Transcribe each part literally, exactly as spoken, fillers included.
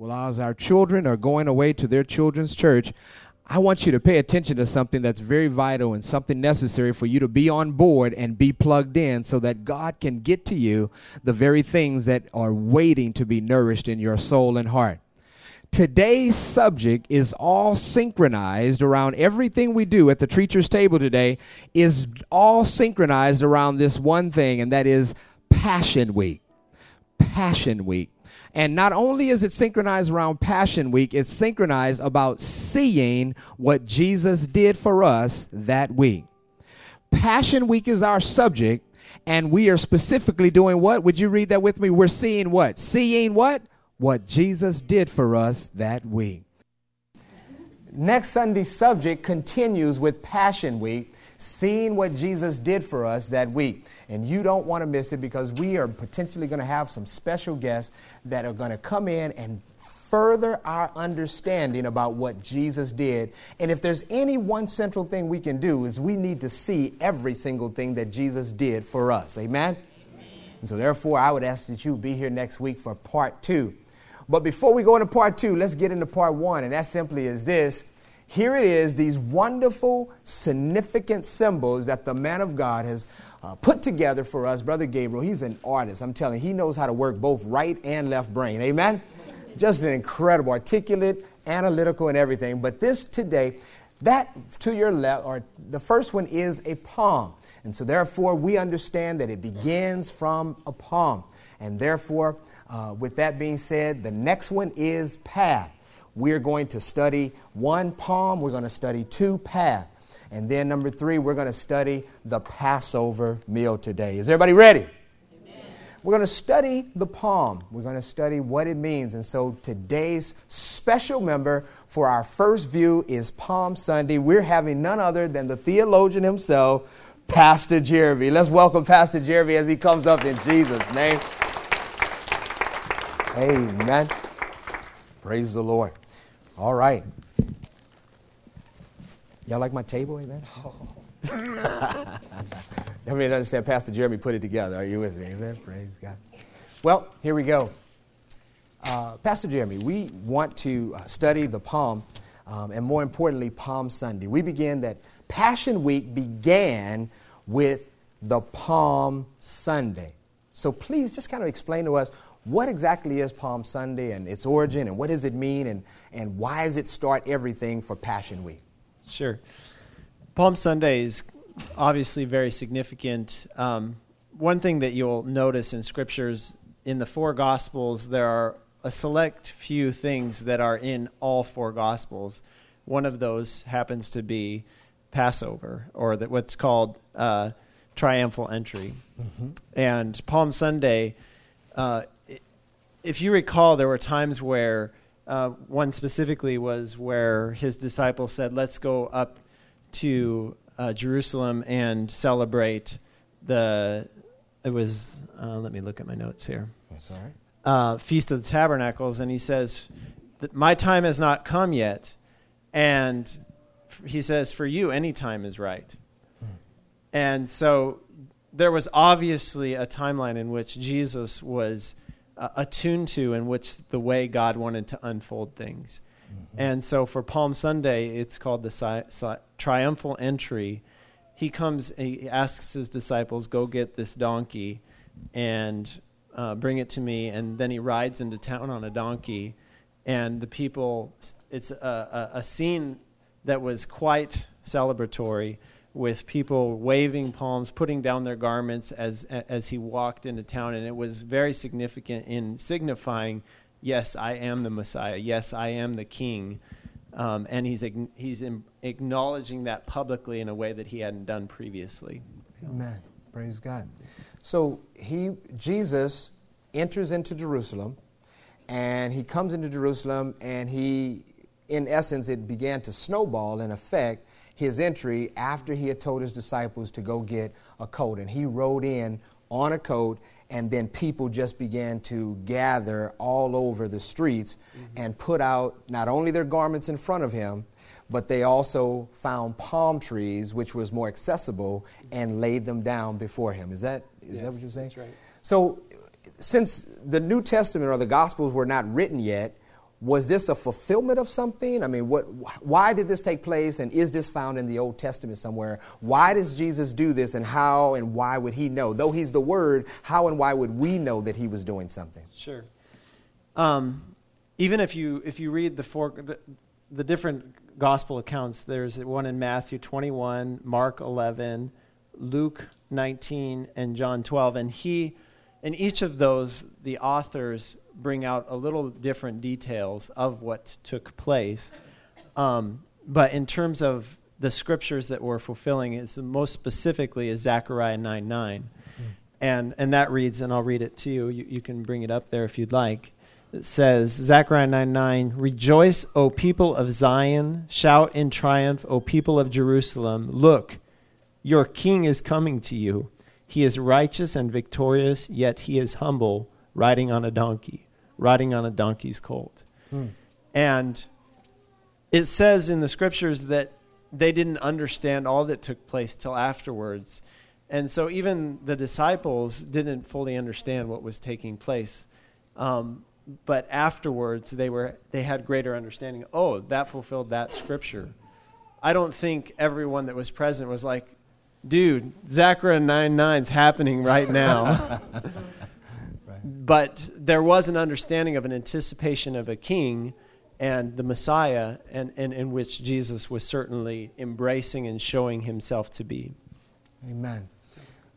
Well, as our children are going away to their children's church, I want you to pay attention to something that's very vital and something necessary for you to be on board and be plugged in so that God can get to you the very things that are waiting to be nourished in your soul and heart. Today's subject is all synchronized around everything we do at the Treacher's Table today is all synchronized around this one thing, and that is Passion Week. Passion Week. And not only is it synchronized around Passion Week, it's synchronized about seeing what Jesus did for us that week. Passion Week is our subject, and we are specifically doing what? Would you read that with me? We're seeing what? Seeing what? What Jesus did for us that week. Next Sunday's subject continues with Passion Week, seeing what Jesus did for us that week. And you don't want to miss it, because we are potentially going to have some special guests that are going to come in and further our understanding about what Jesus did. And if there's any one central thing we can do, is we need to see every single thing that Jesus did for us. Amen? Amen. And so therefore, I would ask that you be here next week for part two. But before we go into part two, let's get into part one. And that simply is this. Here it is, these wonderful, significant symbols that the man of God has uh, put together for us. Brother Gabriel, he's an artist. I'm telling you, he knows how to work both right and left brain. Amen? Just an incredible, articulate, analytical, and everything. But this today, that to your left, or the first one is a palm. And so therefore, we understand that it begins from a palm. And therefore, uh, with that being said, the next one is path. We're going to study one palm. We're going to study two path. And then number three, we're going to study the Passover meal today. Is everybody ready? Amen. We're going to study the palm. We're going to study what it means. And so today's special member for our first view is Palm Sunday. We're having none other than the theologian himself, Pastor Jeremy. Let's welcome Pastor Jeremy as he comes up in Jesus' name. Amen. Praise the Lord. All right. Y'all like my table? Amen? Oh. Everybody understand Pastor Jeremy put it together. Are you with me? Amen? Praise God. Well, here we go. Uh, Pastor Jeremy, we want to uh, study the Palm, um, and more importantly, Palm Sunday. We begin that Passion Week began with the Palm Sunday. So please just kind of explain to us, what exactly is Palm Sunday and its origin, and what does it mean, and, and why does it start everything for Passion Week? Sure. Palm Sunday is obviously very significant. Um, one thing that you'll notice in Scriptures, in the four Gospels, there are a select few things that are in all four Gospels. One of those happens to be Passover, or that what's called uh, Triumphal Entry. Mm-hmm. And Palm Sunday... Uh, If you recall, there were times where, uh, one specifically was where his disciples said, let's go up to uh, Jerusalem and celebrate the, it was, uh, let me look at my notes here. That's all right. Uh, Feast of the Tabernacles. And he says, that my time has not come yet. And he says, for you, any time is right. Hmm. And so there was obviously a timeline in which Jesus was Uh, attuned to, in which the way God wanted to unfold things. Mm-hmm. And so for Palm Sunday, it's called the si- si- Triumphal Entry. He comes, he asks his disciples, go get this donkey and uh, bring it to me. And then he rides into town on a donkey. And the people, it's a, a, a scene that was quite celebratory, with people waving palms, putting down their garments as as he walked into town. And it was very significant in signifying, yes, I am the Messiah. Yes, I am the King. Um, and he's he's acknowledging that publicly in a way that he hadn't done previously. Amen. Praise God. So he Jesus enters into Jerusalem, and he comes into Jerusalem, and he, in essence, it began to snowball in effect, his entry after he had told his disciples to go get a coat. And he rode in on a coat, and then people just began to gather all over the streets, mm-hmm. and put out not only their garments in front of him, but they also found palm trees, which was more accessible, and laid them down before him. Is that is yes, that what you're saying? That's right. So since the New Testament or the Gospels were not written yet, was this a fulfillment of something? I mean, what? Why did this take place? And is this found in the Old Testament somewhere? Why does Jesus do this? And how and why would he know? Though he's the Word, how and why would we know that he was doing something? Sure. Um, even if you if you read the four the, the different gospel accounts, there's one in Matthew twenty-one, Mark eleven, Luke nineteen, and John twelve, and he in each of those the authors bring out a little different details of what took place. Um, but in terms of the scriptures that we're fulfilling, it's most specifically is Zechariah nine nine. Mm. And and that reads, and I'll read it to you. you. You can bring it up there if you'd like. It says, Zechariah nine nine, "Rejoice, O people of Zion. Shout in triumph, O people of Jerusalem. Look, your king is coming to you. He is righteous and victorious, yet he is humble, riding on a donkey. Riding on a donkey's colt." Hmm. And it says in the scriptures that they didn't understand all that took place till afterwards. And so even the disciples didn't fully understand what was taking place. Um, but afterwards, they were they had greater understanding. Oh, that fulfilled that scripture. I don't think everyone that was present was like, dude, Zechariah nine nine's happening right now. But there was an understanding of an anticipation of a king and the Messiah, and, and in which Jesus was certainly embracing and showing himself to be. Amen.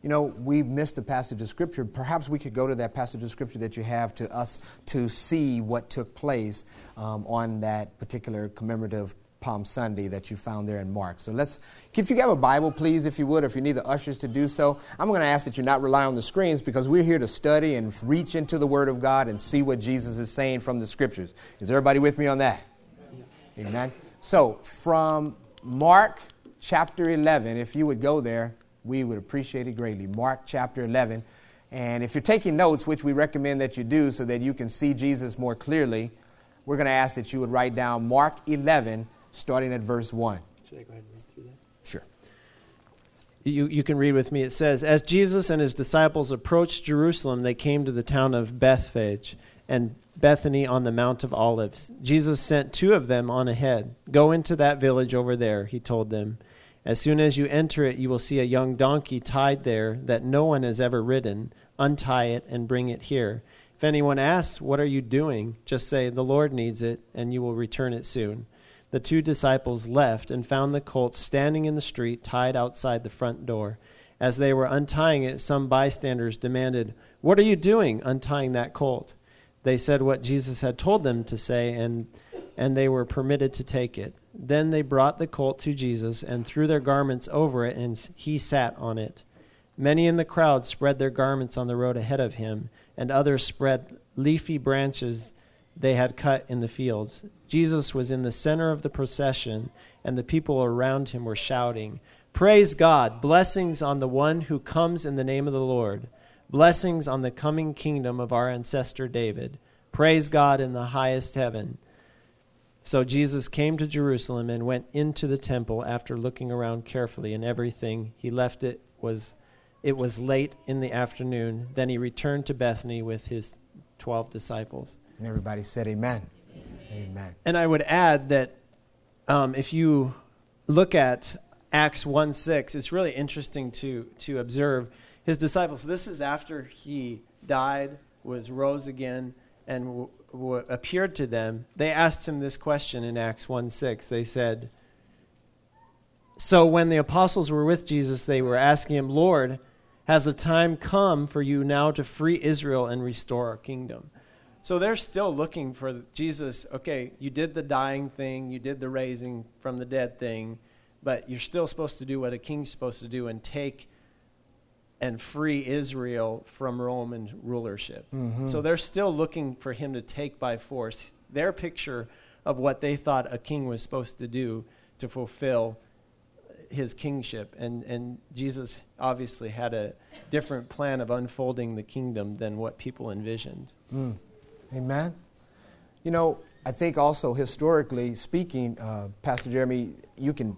You know, we've missed a passage of Scripture. Perhaps we could go to that passage of Scripture that you have to us to see what took place um, on that particular commemorative Palm Sunday that you found there in Mark. So let's, if you have a Bible, please, if you would, or if you need the ushers to do so, I'm going to ask that you not rely on the screens because we're here to study and reach into the Word of God and see what Jesus is saying from the Scriptures. Is everybody with me on that? Amen. Amen. So from Mark chapter eleven, if you would go there, we would appreciate it greatly. Mark chapter eleven. And if you're taking notes, which we recommend that you do so that you can see Jesus more clearly, we're going to ask that you would write down Mark eleven, starting at verse one. Should I go ahead and read through that? Sure. You you can read with me. It says, "As Jesus and his disciples approached Jerusalem, they came to the town of Bethphage and Bethany on the Mount of Olives. Jesus sent two of them on ahead. 'Go into that village over there,' he told them. 'As soon as you enter it, you will see a young donkey tied there that no one has ever ridden. Untie it and bring it here. If anyone asks, what are you doing? Just say, the Lord needs it, and you will return it soon.' The two disciples left and found the colt standing in the street, tied outside the front door. As they were untying it, some bystanders demanded, 'What are you doing untying that colt?' They said what Jesus had told them to say, and and they were permitted to take it. Then they brought the colt to Jesus and threw their garments over it, and he sat on it. Many in the crowd spread their garments on the road ahead of him, and others spread leafy branches they had cut in the fields. Jesus was in the center of the procession, and the people around him were shouting, 'Praise God! Blessings on the one who comes in the name of the Lord. Blessings on the coming kingdom of our ancestor David. Praise God in the highest heaven.' So Jesus came to Jerusalem and went into the temple after looking around carefully and everything. He left it was it was late in the afternoon. Then he returned to Bethany with his twelve disciples." And everybody said amen. Amen. Amen. And I would add that um, if you look at Acts one six, it's really interesting to, to observe his disciples. This is after he died, was rose again, and w- w- appeared to them. They asked him this question in Acts one six. They said, "So when the apostles were with Jesus, they were asking him, 'Lord, has the time come for you now to free Israel and restore our kingdom?'" So they're still looking for Jesus. Okay, you did the dying thing, you did the raising from the dead thing, but you're still supposed to do what a king's supposed to do and take and free Israel from Roman rulership. Mm-hmm. So they're still looking for him to take by force their picture of what they thought a king was supposed to do to fulfill his kingship. And, and Jesus obviously had a different plan of unfolding the kingdom than what people envisioned. Mm. Amen. You know, I think also historically speaking, uh, Pastor Jeremy, you can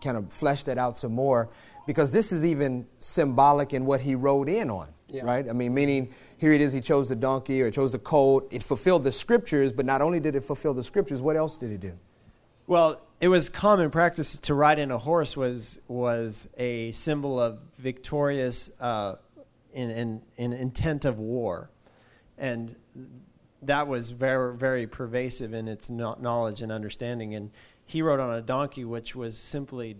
kind of flesh that out some more because this is even symbolic in what he rode in on. yeah. right? I mean, meaning here it is, he chose the donkey or he chose the colt. It fulfilled the scriptures, but not only did it fulfill the scriptures, what else did he do? Well, it was common practice to ride in a horse was was a symbol of victorious uh, in, in, in intent of war. And that was very, very pervasive in its knowledge and understanding. And he rode on a donkey, which was simply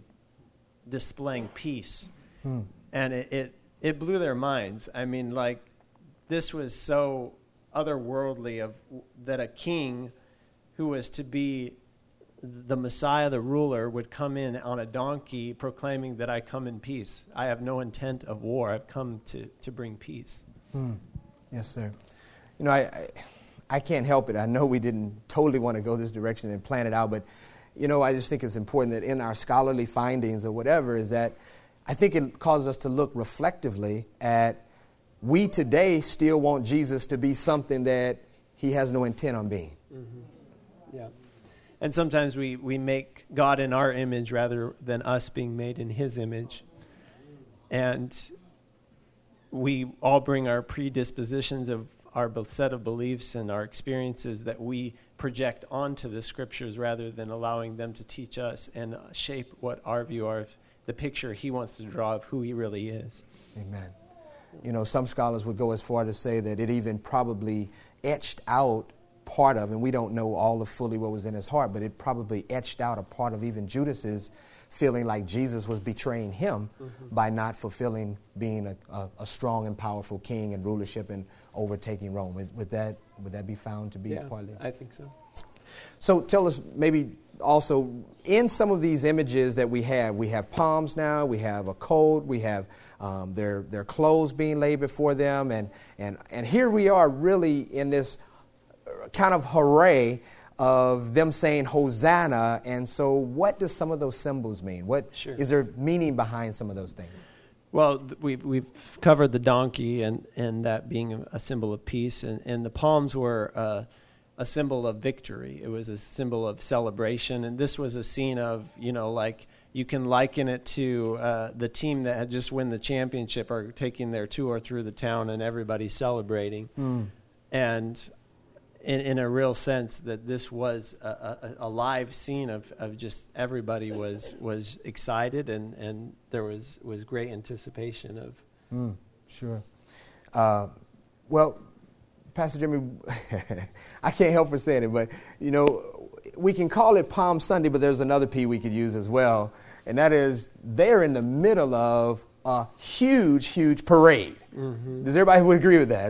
displaying peace. Hmm. And it, it, it blew their minds. I mean, like, this was so otherworldly of that a king who was to be the Messiah, the ruler, would come in on a donkey proclaiming that I come in peace. I have no intent of war. I've come to, to bring peace. Hmm. Yes, sir. You know, I, I I can't help it. I know we didn't totally want to go this direction and plan it out, but, you know, I just think it's important that in our scholarly findings or whatever is that I think it causes us to look reflectively at we today still want Jesus to be something that he has no intent on being. Mm-hmm. Yeah. And sometimes we, we make God in our image rather than us being made in his image. And we all bring our predispositions of our set of beliefs and our experiences that we project onto the scriptures rather than allowing them to teach us and shape what our view are, the picture he wants to draw of who he really is. Amen. You know, some scholars would go as far to say that it even probably etched out part of, and we don't know all of fully what was in his heart, but it probably etched out a part of even Judas's feeling like Jesus was betraying him mm-hmm. by not fulfilling being a, a, a strong and powerful king and rulership and overtaking Rome. Is, would that would that be found to be yeah, partly? I think so. So tell us maybe also in some of these images that we have, we have palms now, we have a coat, we have um, their their clothes being laid before them, and and and here we are really in this kind of hooray of them saying Hosanna. And so what does some of those symbols mean? What sure. is there meaning behind some of those things? Well, th- we've, we've covered the donkey and, and that being a symbol of peace. And, and the palms were uh, a symbol of victory. It was a symbol of celebration. And this was a scene of, you know, like you can liken it to uh, the team that had just won the championship or taking their tour through the town and everybody's celebrating. Mm. And In, in a real sense that this was a, a, a live scene of, of just everybody was was excited and, and there was, was great anticipation of. Mm, sure. Uh, well, Pastor Jeremy, I can't help for saying it, but, you know, we can call it Palm Sunday, but there's another P we could use as well, and that is they're in the middle of a huge, huge parade. Mm-hmm. Does everybody would agree with that?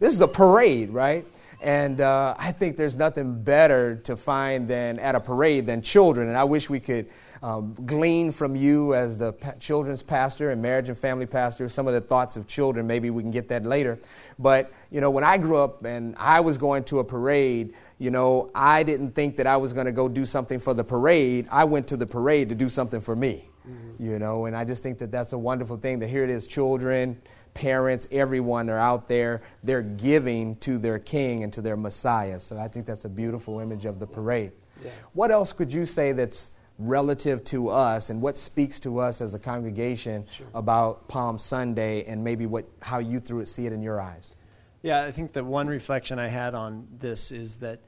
This is a parade, right? And uh, I think there's nothing better to find than at a parade than children. And I wish we could um, glean from you as the pa- children's pastor and marriage and family pastor some of the thoughts of children. Maybe we can get that later. But, you know, when I grew up and I was going to a parade, you know, I didn't think that I was going to go do something for the parade. I went to the parade to do something for me, mm-hmm. you know, and I just think that that's a wonderful thing that here it is, children, parents, everyone are out there. They're giving to their king and to their Messiah. So I think that's a beautiful image of the parade. Yeah. What else could you say that's relative to us and what speaks to us as a congregation sure. about Palm Sunday and maybe what how you through it see it in your eyes? Yeah, I think the one reflection I had on this is that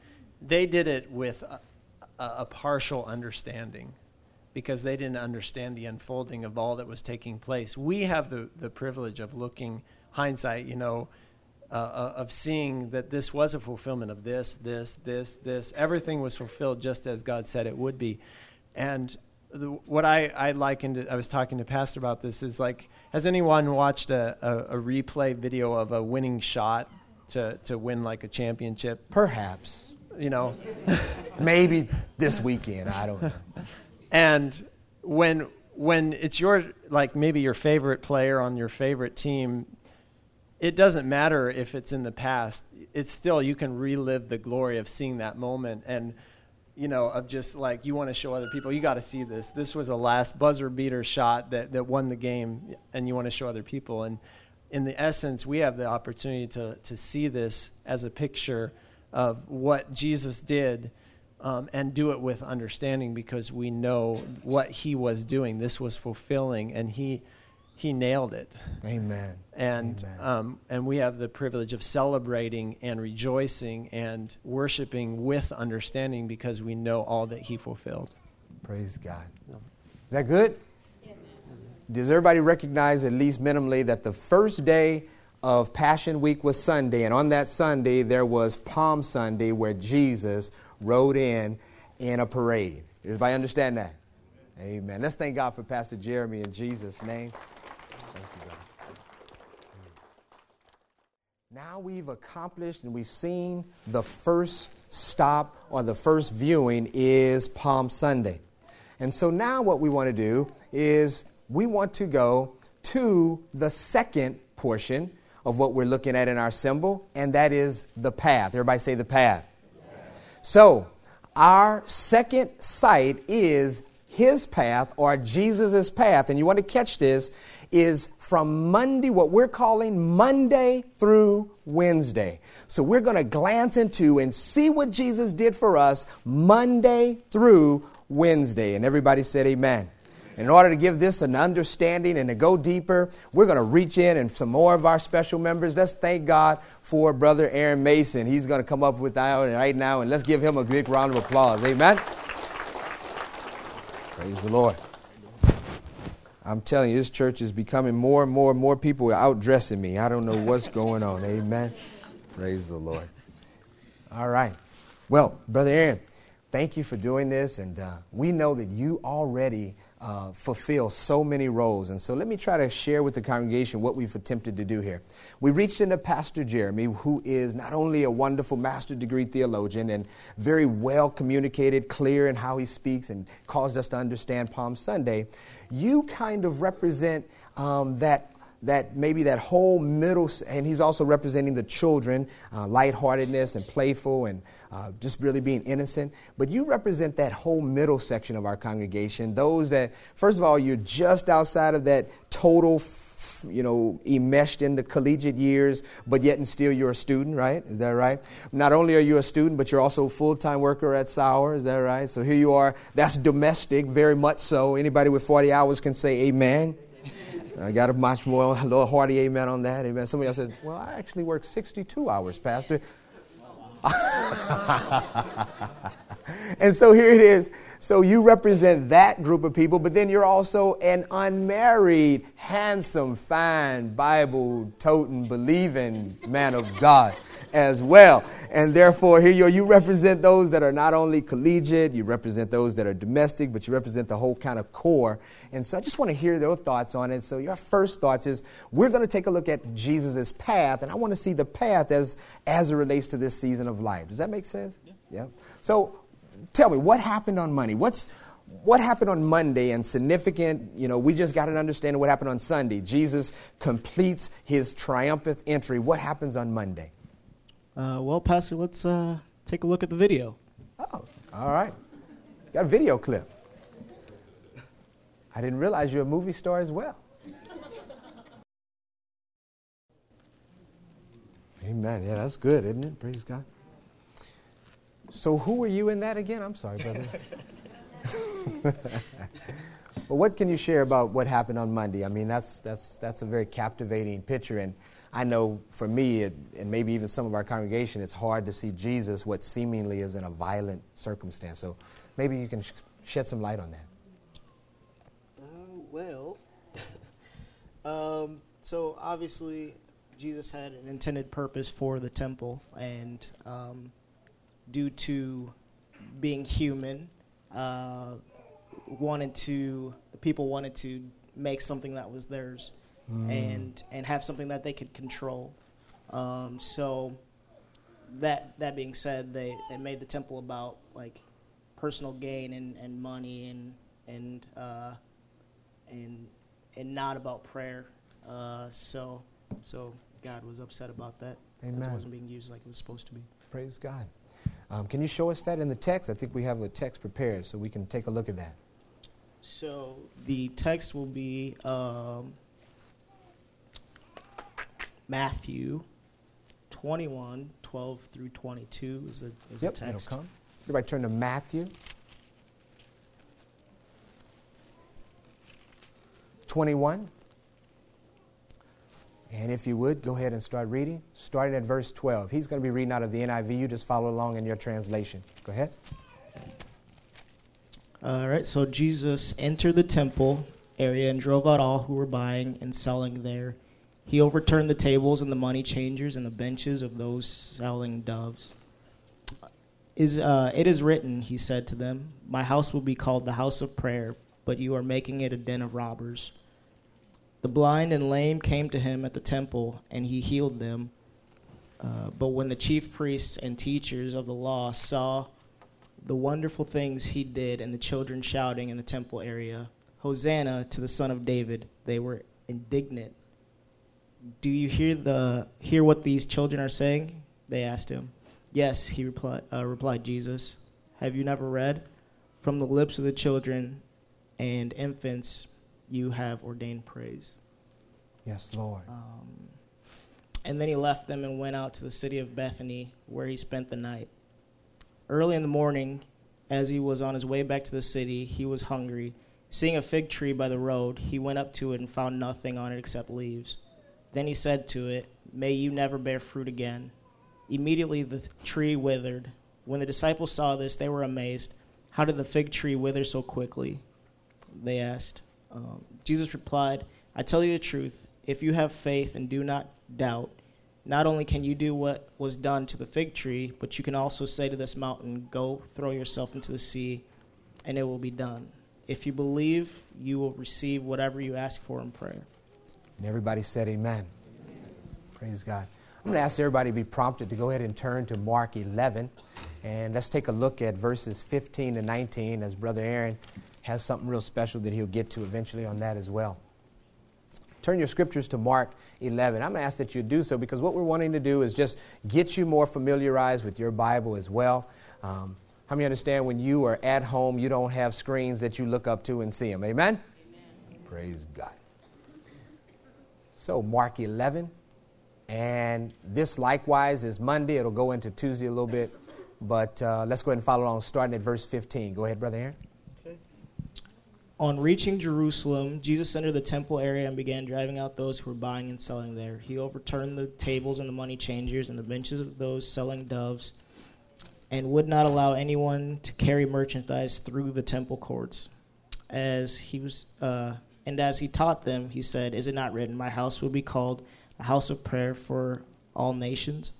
they did it with a, a partial understanding, because they didn't understand the unfolding of all that was taking place. We have the, the privilege of looking, hindsight, you know, uh, of seeing that this was a fulfillment of this, this, this, this. Everything was fulfilled just as God said it would be. And the, what I, I likened it, I was talking to Pastor about this, is like, has anyone watched a, a, a replay video of a winning shot to, to win like a championship? Perhaps. You know. Maybe this weekend, I don't know. And when when it's your, like maybe your favorite player on your favorite team, it doesn't matter if it's in the past. It's still, you can relive the glory of seeing that moment and, you know, of just like you want to show other people, you got to see this. This was a last buzzer beater shot that, that won the game, and you want to show other people. And in the essence, we have the opportunity to, to see this as a picture of what Jesus did. Um, and do it with understanding, because we know what he was doing. This was fulfilling, and he he nailed it. Amen. And Amen. Um, and we have the privilege of celebrating and rejoicing and worshiping with understanding because we know all that he fulfilled. Praise God. Is that good? Yes. Does everybody recognize at least minimally that the first day of Passion Week was Sunday, and on that Sunday there was Palm Sunday where Jesus rode in in a parade? Everybody understand that? Amen. Amen. Let's thank God for Pastor Jeremy in Jesus' name. Thank you, God. Now we've accomplished and we've seen the first stop or the first viewing is Palm Sunday. And so now what we want to do is we want to go to the second portion of what we're looking at in our symbol, and that is the path. Everybody say the path. Yeah. So our second sight is his path or Jesus's path. And you want to catch this is from Monday, what we're calling Monday through Wednesday. So we're going to glance into and see what Jesus did for us Monday through Wednesday. And everybody said amen. And in order to give this an understanding and to go deeper, we're going to reach in and some more of our special members. Let's thank God for Brother Aaron Mason. He's going to come up with that right now, and let's give him a big round of applause. Amen. Praise the Lord. I'm telling you, this church is becoming more and more and more people outdressing me. I don't know what's going on. Amen. Praise the Lord. All right. Well, Brother Aaron, thank you for doing this. And uh, we know that you already uh, fulfill so many roles. And so let me try to share with the congregation what we've attempted to do here. We reached into Pastor Jeremy, who is not only a wonderful master's degree theologian and very well communicated, clear in how he speaks and caused us to understand Palm Sunday. You kind of represent um, that that maybe that whole middle, and he's also representing the children, uh, lightheartedness and playful and uh, just really being innocent. But you represent that whole middle section of our congregation, those that, first of all, you're just outside of that total, f- you know, enmeshed in the collegiate years, but yet and still you're a student, right? Is that right? Not only are you a student, but you're also a full-time worker at Sauer. Is that right? So here you are. That's domestic, very much so. Anybody with forty hours can say amen. I got a much more, a little hearty amen on that. Amen. Somebody else said, well, I actually work sixty-two hours, Pastor. And so here it is. So you represent that group of people, but then you're also an unmarried, handsome, fine, Bible-toting, believing man of God as well. And therefore, here you are. You represent those that are not only collegiate, you represent those that are domestic, but you represent the whole kind of core. And so I just want to hear their thoughts on it. So your first thoughts is we're going to take a look at Jesus's path, and I want to see the path as, as it relates to this season of life. Does that make sense? Yeah. yeah. So tell me, what happened on Monday? What's what happened on Monday and significant? You know, we just got an understanding of what happened on Sunday. Jesus completes his triumphal entry. What happens on Monday? Uh, well, Pastor, let's uh, take a look at the video. Oh, all right. Got a video clip. I didn't realize you're a movie star as well. Amen. Yeah, that's good, isn't it? Praise God. So who were you in that again? I'm sorry, brother. Well, what can you share about what happened on Monday? I mean, that's that's that's a very captivating picture. And I know for me, it, and maybe even some of our congregation, it's hard to see Jesus, what seemingly is in a violent circumstance. So maybe you can sh- shed some light on that. Uh, well, um, so obviously Jesus had an intended purpose for the temple, and um, due to being human, uh, wanted to the people wanted to make something that was theirs. Mm. And and have something that they could control. Um, so that that being said, they, they made the temple about like personal gain and, and money and and uh, and and not about prayer. Uh, so so God was upset about that. Amen. It wasn't being used like it was supposed to be. Praise God. Um, can you show us that in the text? I think we have a text prepared, so we can take a look at that. So the text will be. Um, Matthew twenty-one, twelve through twenty-two is a, is yep, a text. It'll come. Everybody turn to Matthew twenty-one. And if you would, go ahead and start reading, starting at verse twelve. He's going to be reading out of the N I V. You just follow along in your translation. Go ahead. All right, so Jesus entered the temple area and drove out all who were buying and selling there. He overturned the tables and the money changers and the benches of those selling doves. Is, uh, it is written, he said to them, my house will be called the house of prayer, but you are making it a den of robbers. The blind and lame came to him at the temple, and he healed them. Uh, but when the chief priests and teachers of the law saw the wonderful things he did and the children shouting in the temple area, Hosanna to the Son of David, they were indignant. Do you hear the hear what these children are saying? They asked him. Yes, he replied, uh, replied Jesus. Have you never read? From the lips of the children and infants, you have ordained praise. Yes, Lord. Um, and then he left them and went out to the city of Bethany, where he spent the night. Early in the morning, as he was on his way back to the city, he was hungry. Seeing a fig tree by the road, he went up to it and found nothing on it except leaves. Then he said to it, may you never bear fruit again. Immediately the tree withered. When the disciples saw this, they were amazed. How did the fig tree wither so quickly? They asked. Um, Jesus replied, I tell you the truth, if you have faith and do not doubt, not only can you do what was done to the fig tree, but you can also say to this mountain, go throw yourself into the sea, and it will be done. If you believe, you will receive whatever you ask for in prayer. And everybody said amen. Amen. Praise God. I'm going to ask everybody to be prompted to go ahead and turn to Mark eleven, and let's take a look at verses fifteen to nineteen as Brother Aaron has something real special that he'll get to eventually on that as well. Turn your scriptures to Mark eleven. I'm going to ask that you do so because what we're wanting to do is just get you more familiarized with your Bible as well. Um, how many understand when you are at home, you don't have screens that you look up to and see them? Amen? Amen. Praise God. So Mark eleven, and this likewise is Monday. It'll go into Tuesday a little bit, but uh, let's go ahead and follow along starting at verse fifteen. Go ahead, Brother Aaron. On reaching Jerusalem, Jesus entered the temple area and began driving out those who were buying and selling there. He overturned the tables and the money changers and the benches of those selling doves and would not allow anyone to carry merchandise through the temple courts. As he was, uh, and as he taught them, he said, is it not written, my house will be called a house of prayer for all nations?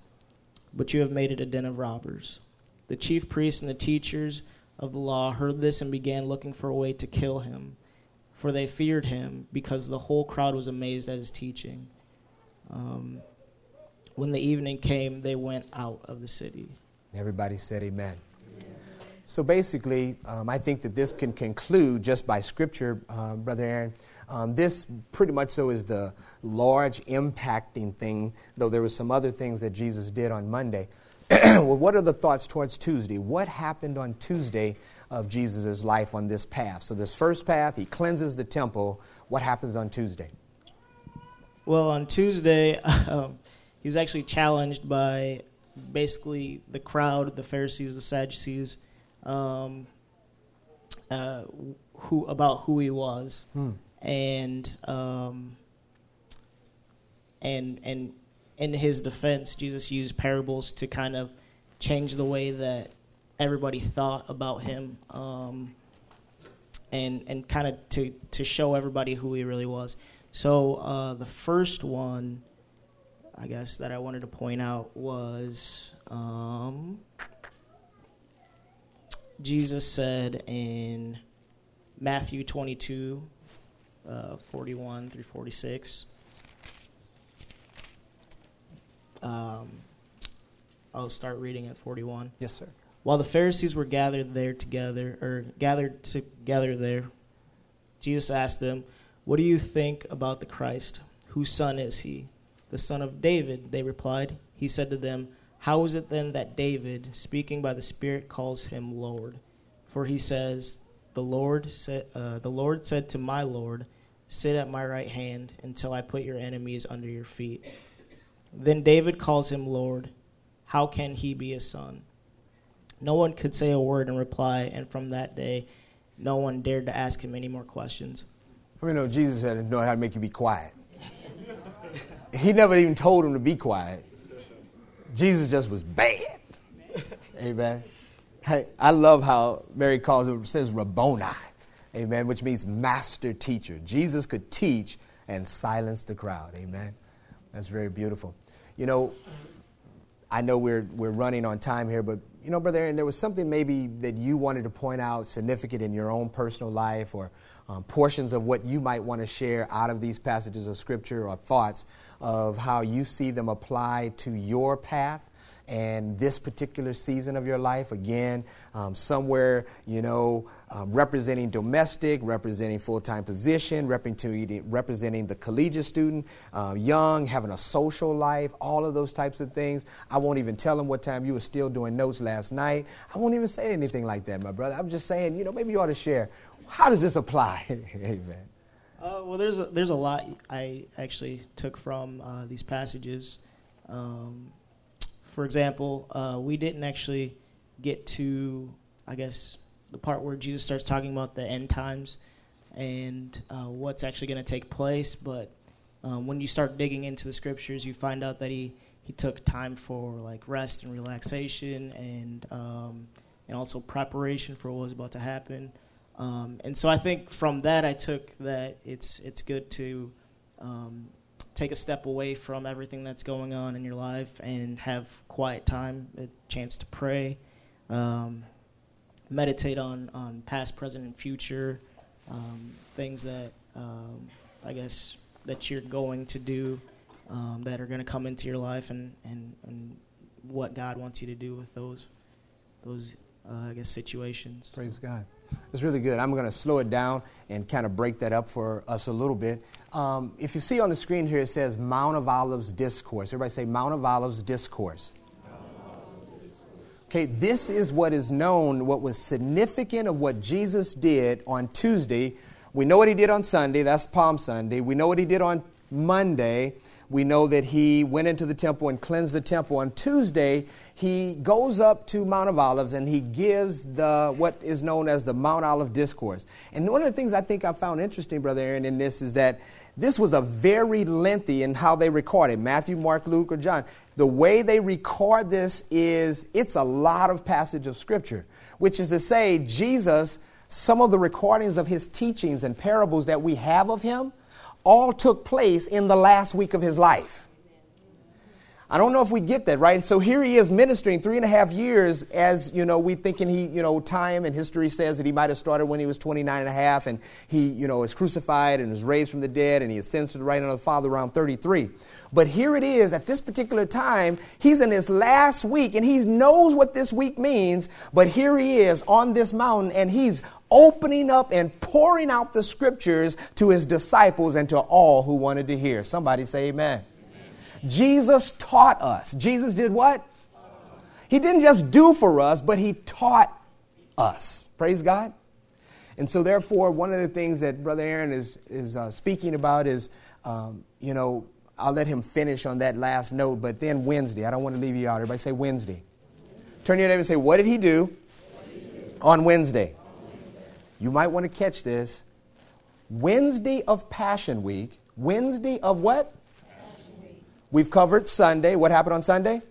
But you have made it a den of robbers. The chief priests and the teachers of the law heard this and began looking for a way to kill him, for they feared him because the whole crowd was amazed at his teaching. Um, when the evening came, they went out of the city. Everybody said amen. Amen. So basically, um, I think that this can conclude just by scripture, uh, Brother Aaron. Um, this pretty much so is the large impacting thing, though there were some other things that Jesus did on Monday. Well, what are the thoughts towards Tuesday? What happened on Tuesday of Jesus' life on this path? So this first path, he cleanses the temple. What happens on Tuesday? Well, on Tuesday, um, he was actually challenged by basically the crowd, the Pharisees, the Sadducees, um, uh, who about who he was. Hmm. And, um, and, and, in his defense, Jesus used parables to kind of change the way that everybody thought about him, um, and and kind of to, to show everybody who he really was. So uh, the first one, I guess, that I wanted to point out was um, Jesus said in Matthew twenty-two, uh, forty-one through forty-six, Um, I'll start reading at forty-one. Yes, sir. While the Pharisees were gathered there together, or gathered together there, Jesus asked them, what do you think about the Christ? Whose son is he? The son of David, they replied. He said to them, how is it then that David, speaking by the Spirit, calls him Lord? For he says, the Lord said, uh, the Lord said to my Lord, sit at my right hand until I put your enemies under your feet. Then David calls him Lord. How can he be his son? No one could say a word in reply, and from that day, no one dared to ask him any more questions. I mean, no, Jesus said, know how to make you be quiet. He never even told him to be quiet. Jesus just was bad. Amen. Hey, I love how Mary calls him, says Rabboni, amen, which means master teacher. Jesus could teach and silence the crowd, amen. That's very beautiful. You know, I know we're we're running on time here, but you know, Brother Aaron, there was something maybe that you wanted to point out significant in your own personal life, or um, portions of what you might want to share out of these passages of Scripture, or thoughts of how you see them apply to your path and this particular season of your life. Again, um, somewhere, you know, um, representing domestic, representing full-time position, representing the collegiate student, uh, young, having a social life, all of those types of things. I won't even tell them what time you were still doing notes last night. I won't even say anything like that, my brother. I'm just saying, you know, maybe you ought to share. How does this apply? Amen. Uh, well, there's a, there's a lot I actually took from uh, these passages. Um For example, uh, we didn't actually get to, I guess, the part where Jesus starts talking about the end times and uh, what's actually going to take place. But um, when you start digging into the scriptures, you find out that he, he took time for like rest and relaxation, and um, and also preparation for what was about to happen. Um, and so I think from that I took that it's it's good to Um, take a step away from everything that's going on in your life and have quiet time, a chance to pray, um, meditate on, on past, present, and future, um, things that, um, I guess, that you're going to do, um, that are going to come into your life, and, and, and what God wants you to do with those, those uh, I guess, situations. Praise God. It's really good. I'm going to slow it down and kind of break that up for us a little bit. Um, if you see on the screen here, it says Mount of Olives Discourse. Everybody say Mount of Olives Discourse. Okay, this is what is known, what was significant of what Jesus did on Tuesday. We know what he did on Sunday. That's Palm Sunday. We know what he did on Monday. We know that he went into the temple and cleansed the temple. On Tuesday, he goes up to Mount of Olives and he gives the what is known as the Mount Olive Discourse. And one of the things I think I found interesting, Brother Aaron, in this is that this was a very lengthy in how they record it. Matthew, Mark, Luke, or John. The way they record this is it's a lot of passage of Scripture, which is to say Jesus, some of the recordings of his teachings and parables that we have of him, all took place in the last week of his life. I don't know if we get that, right? So here he is ministering three and a half years as, you know, we thinking he, you know, time and history says that he might have started when he was twenty-nine and a half, and he, you know, is crucified and is raised from the dead, and he ascends to the right hand of the Father around thirty-three. But here it is at this particular time, he's in his last week and he knows what this week means, but here he is on this mountain and he's opening up and pouring out the scriptures to his disciples and to all who wanted to hear. Somebody say amen. Amen. Jesus taught us. Jesus did what? He didn't just do for us, but he taught us. Praise God. And so therefore, one of the things that Brother Aaron is, is uh, speaking about is, um, you know, I'll let him finish on that last note, but then Wednesday. I don't want to leave you out. Everybody say Wednesday. Turn to your neighbor and say, what did he do on Wednesday? You might want to catch this. Wednesday of Passion Week. Wednesday of what? Passion Week. We've covered Sunday. What happened on Sunday?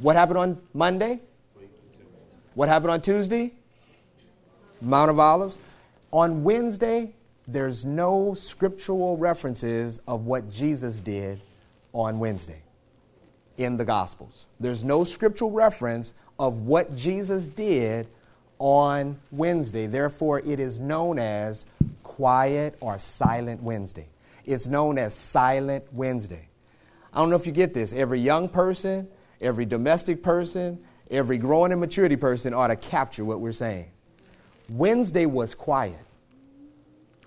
What happened on Monday? What happened on Tuesday? Mount of Olives. On Wednesday, there's no scriptural references of what Jesus did on Wednesday in the Gospels. There's no scriptural reference of what Jesus did on Wednesday. Therefore, it is known as Quiet or Silent Wednesday. It's known as Silent Wednesday. I don't know if you get this. Every young person, every domestic person, every growing and maturity person ought to capture what we're saying. Wednesday was quiet.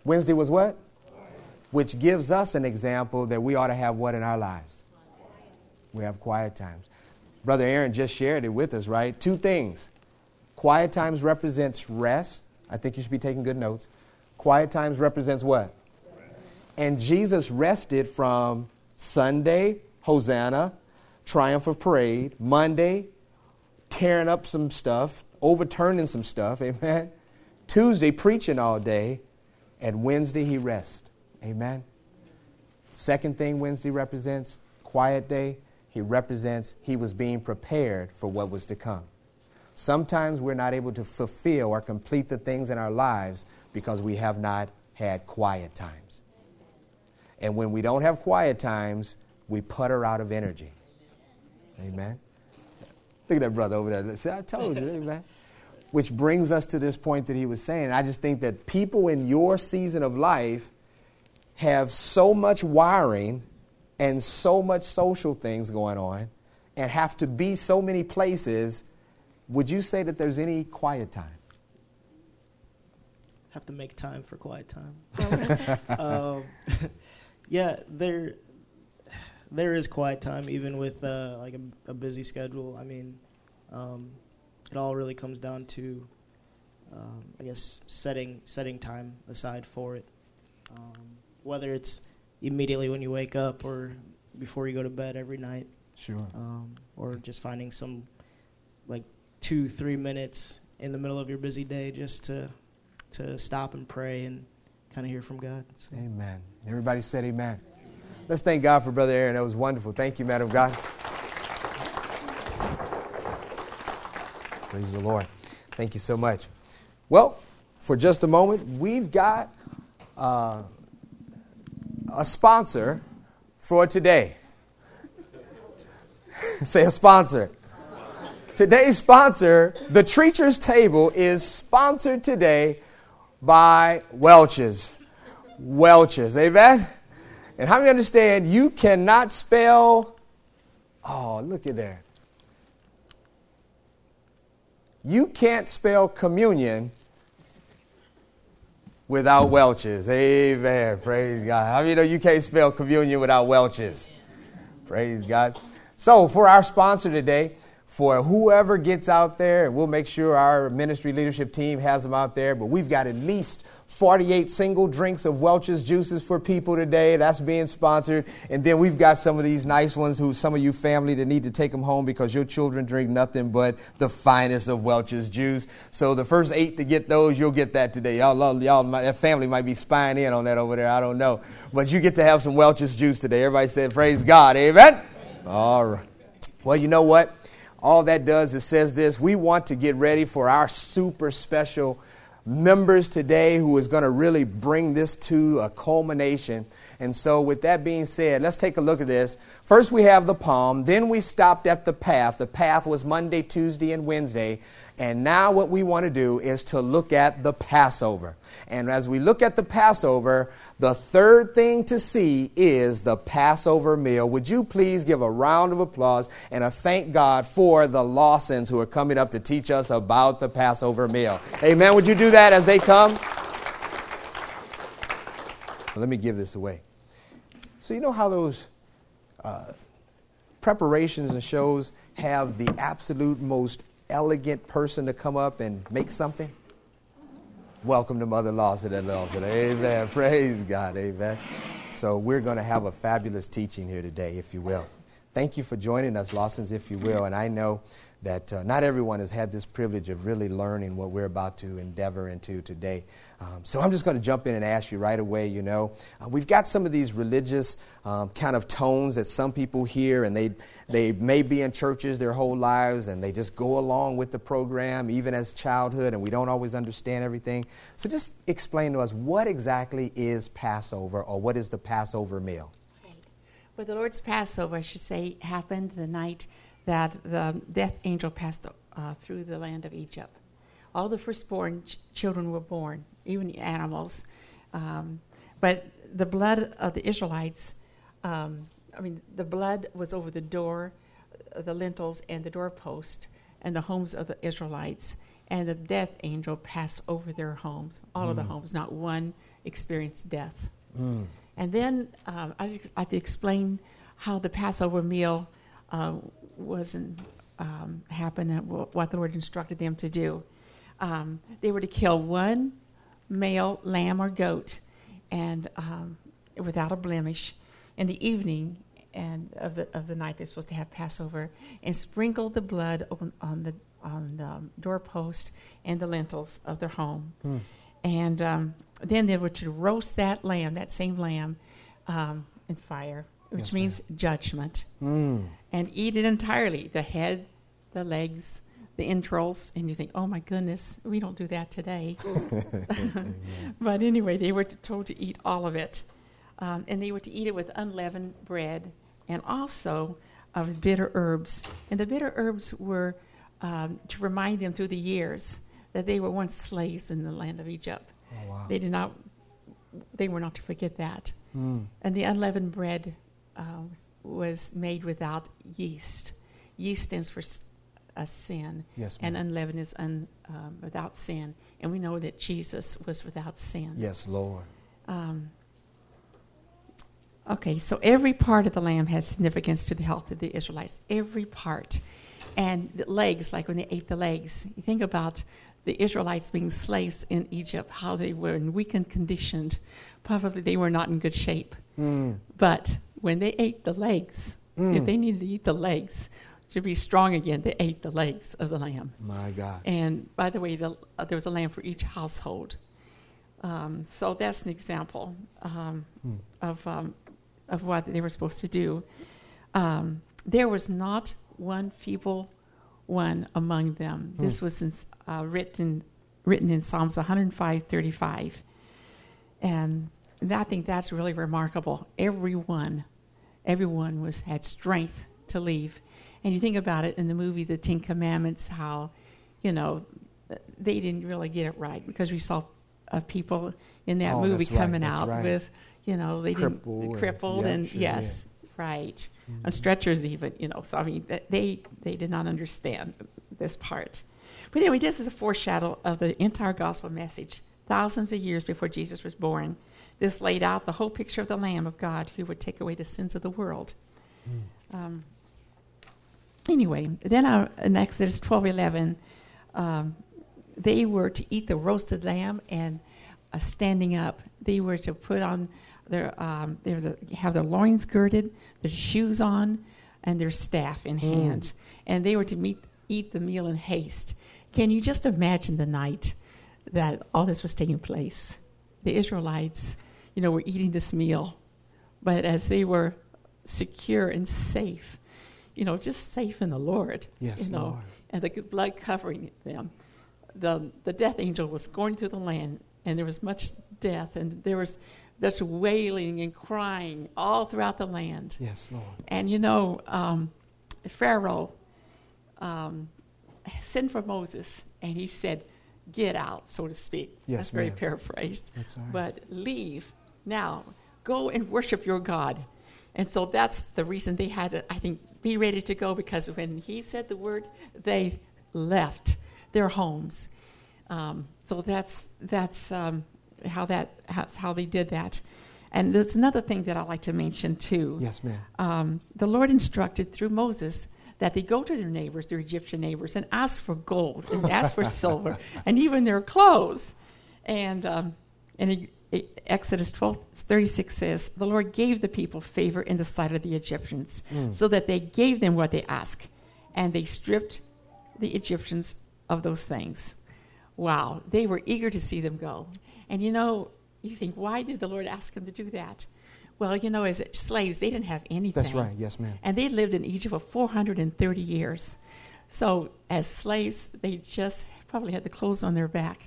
Wednesday was what? Quiet. Which gives us an example that we ought to have what in our lives? Quiet. We have quiet times. Brother Aaron just shared it with us, right? Two things. Quiet times represents rest. I think you should be taking good notes. Quiet times represents what? Rest. And Jesus rested from Sunday, Hosanna, triumph of parade, Monday, tearing up some stuff, overturning some stuff, amen. Tuesday, preaching all day, and Wednesday, he rests, amen. Second thing Wednesday represents, quiet day, he represents he was being prepared for what was to come. Sometimes we're not able to fulfill or complete the things in our lives because we have not had quiet times. And when we don't have quiet times, we putter out of energy. Amen. Look at that brother over there. See, I told you, amen. Which brings us to this point that he was saying. I just think that people in your season of life have so much wiring and so much social things going on and have to be so many places. Would you say that there's any quiet time? Have to make time for quiet time. um, yeah, there there is quiet time, even with uh, like a, a busy schedule. I mean, um, it all really comes down to, um, I guess, setting setting time aside for it. Um, whether it's immediately when you wake up or before you go to bed every night. Sure. Um, or just finding some, like, two, three minutes in the middle of your busy day just to... to stop and pray and kind of hear from God. So. Amen. Everybody said amen. Amen. Let's thank God for Brother Aaron. That was wonderful. Thank you, Madam God. Praise the Lord. Thank you so much. Well, for just a moment, we've got uh, a sponsor for today. Say a sponsor. Today's sponsor, the Treacher's Table, is sponsored today by Welch's. Welch's, amen? And how many understand you cannot spell, oh, look at there. You can't spell communion without Welch's, amen, praise God. How many know you can't spell communion without Welch's? Praise God. So for our sponsor today, for whoever gets out there, and we'll make sure our ministry leadership team has them out there, but we've got at least forty-eight single drinks of Welch's juices for people today. That's being sponsored. And then we've got some of these nice ones who some of you family that need to take them home because your children drink nothing but the finest of Welch's juice. So the first eight to get those, you'll get that today. Y'all, love, y'all, that family might be spying in on that over there. I don't know. But you get to have some Welch's juice today. Everybody said, praise God. Amen? All right. Well, you know what? All that does is says this. We want to get ready for our super special members today who is going to really bring this to a culmination. And so with that being said, let's take a look at this. First, we have the Palm. Then we stopped at the Path. The Path was Monday, Tuesday, and Wednesday. And now what we want to do is to look at the Passover. And as we look at the Passover, the third thing to see is the Passover meal. Would you please give a round of applause and a thank God for the Lawsons who are coming up to teach us about the Passover meal. Amen. Would you do that as they come? Let me give this away. So you know how those uh, preparations and shows have the absolute most elegant person to come up and make something? Welcome to Mother Lawson at Lawson. Amen. Praise God. Amen. So we're going to have a fabulous teaching here today, if you will. Thank you for joining us, Lawsons, if you will. And I know that uh, not everyone has had this privilege of really learning what we're about to endeavor into today. Um, so I'm just going to jump in and ask you right away, you know, uh, we've got some of these religious um, kind of tones that some people hear, and they they may be in churches their whole lives, and they just go along with the program, even as childhood, and we don't always understand everything. So just explain to us, what exactly is Passover, or what is the Passover meal? Right. Well, the Lord's Passover, I should say, happened the night that the death angel passed uh, through the land of Egypt. All the firstborn ch- children were born, even the animals. Um, but the blood of the Israelites, um, I mean, the blood was over the door, the lintels, and the doorpost, and the homes of the Israelites. And the death angel passed over their homes, all mm. of the homes. Not one experienced death. Mm. And then um, I have to explain how the Passover meal uh, wasn't um, happening, what the Lord instructed them to do. Um, they were to kill one male lamb or goat, and um, without a blemish, in the evening and of the of the night they're supposed to have Passover, and sprinkle the blood on, on the on the doorpost and the lintels of their home, mm. and um, then they were to roast that lamb, that same lamb, um, and fire, which yes, means ma'am. judgment, mm. and eat it entirely, the head, the legs, the entrails, and you think, oh my goodness, we don't do that today. But anyway, they were told to eat all of it, um, and they were to eat it with unleavened bread and also uh, with bitter herbs. And the bitter herbs were um, to remind them through the years that they were once slaves in the land of Egypt. Oh, wow. They did not. They were not to forget that. Mm. And the unleavened bread uh, was made without yeast. Yeast stands for s- a sin, yes, and unleavened is un, um, without sin. And we know that Jesus was without sin. Yes, Lord. Um, okay, so every part of the lamb had significance to the health of the Israelites. Every part. And the legs, like when they ate the legs, you think about the Israelites being slaves in Egypt, how they were in weakened condition. Probably they were not in good shape. Mm. But when they ate the legs, mm. if they needed to eat the legs to be strong again, they ate the legs of the lamb. My God. And by the way, the, uh, there was a lamb for each household. Um, so that's an example um, mm. of um, of what they were supposed to do. Um, there was not one feeble one among them. Mm. This was in, uh, written written in Psalms one oh five thirty-five, and I think that's really remarkable. Everyone, everyone was had strength to leave. And you think about it in the movie The Ten Commandments, how, you know, they didn't really get it right, because we saw uh, people in that oh, movie coming right, out right. with, you know, they Cripple didn't crippled and, and, and yes, yeah. right. Mm-hmm. On stretchers even, you know. So, I mean, th- they, they did not understand this part. But anyway, this is a foreshadow of the entire gospel message. Thousands of years before Jesus was born, this laid out the whole picture of the Lamb of God who would take away the sins of the world. Mm. Um, anyway, then our, in Exodus twelve eleven, um, they were to eat the roasted lamb and uh, standing up. They were to put on their, um, they were to have their loins girded, their shoes on, and their staff in mm. hand. And they were to meet, eat the meal in haste. Can you just imagine the night that all this was taking place? The Israelites, you know, were eating this meal, but as they were secure and safe, you know, just safe in the Lord, yes, you know, Lord. And the blood covering them, the the death angel was going through the land, and there was much death, and there was much wailing and crying all throughout the land. Yes, Lord. And you know, um, Pharaoh um, sent for Moses, and he said, "Get out," so to speak. Yes, That's very ma'am. paraphrased. That's all right. But leave now. Go and worship your God. And so that's the reason they had to, I think, be ready to go, because when he said the word, they left their homes. Um, so that's that's um, how that how, how they did that. And there's another thing that I like to mention too. Yes, ma'am. Um, the Lord instructed through Moses that they go to their neighbors, their Egyptian neighbors, and ask for gold, and ask for silver, and even their clothes. And um, and it, it, Exodus twelve thirty-six says, "The Lord gave the people favor in the sight of the Egyptians, mm. so that they gave them what they asked, and they stripped the Egyptians of those things." Wow, they were eager to see them go. And you know, you think, why did the Lord ask them to do that? Well, you know, as slaves, they didn't have anything. That's right. Yes, ma'am. And they lived in Egypt for four hundred thirty years. So as slaves, they just probably had the clothes on their back.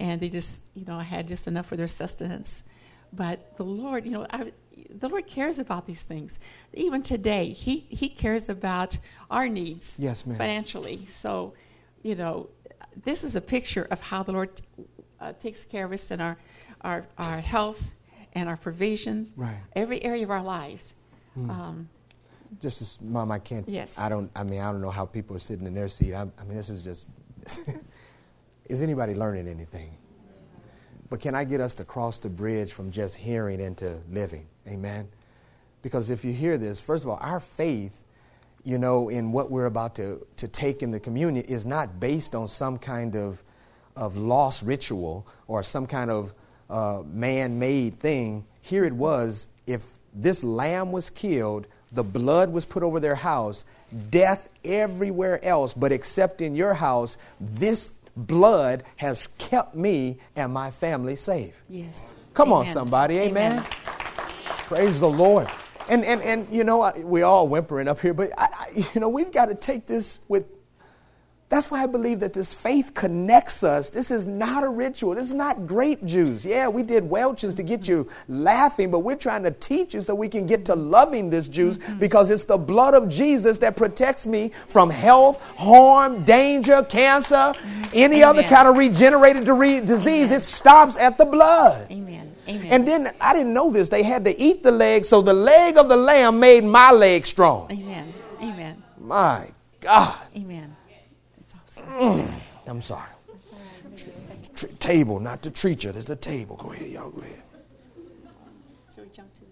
And they just, you know, had just enough for their sustenance. But the Lord, you know, I, the Lord cares about these things. Even today, He, He cares about our needs. Yes, ma'am. Financially. So, you know, this is a picture of how the Lord uh, takes care of us in our, our, our health and our provisions, right. Every area of our lives. Mm. Um, just as, Mom, I can't, yes. I don't, I mean, I don't know how people are sitting in their seat. I, I mean, this is just, is anybody learning anything? But can I get us to cross the bridge from just hearing into living? Amen? Because if you hear this, first of all, our faith, you know, in what we're about to, to take in the communion is not based on some kind of, of lost ritual or some kind of Uh, man-made thing. Here it was, if this lamb was killed, the blood was put over their house, death everywhere else, but except in your house, this blood has kept me and my family safe. Yes. Come amen. On, somebody. Amen. Amen. Praise the Lord. And, and, and you know, we're all whimpering up here, but, I, I, you know, we've got to take this with, that's why I believe that this faith connects us. This is not a ritual. This is not grape juice. Yeah, we did Welch's to get you laughing, but we're trying to teach you so we can get to loving this juice because it's the blood of Jesus that protects me from health, harm, danger, cancer, any Amen. Other kind of regenerated disease. Amen. It stops at the blood. Amen. Amen. And then I didn't know this. They had to eat the leg. So the leg of the lamb made my leg strong. Amen. Amen. My God. Amen. It's awesome. Mm. I'm sorry. Tr- tr- table, not the treacher. There's the table. Go ahead, y'all. Go ahead. Should we jump to the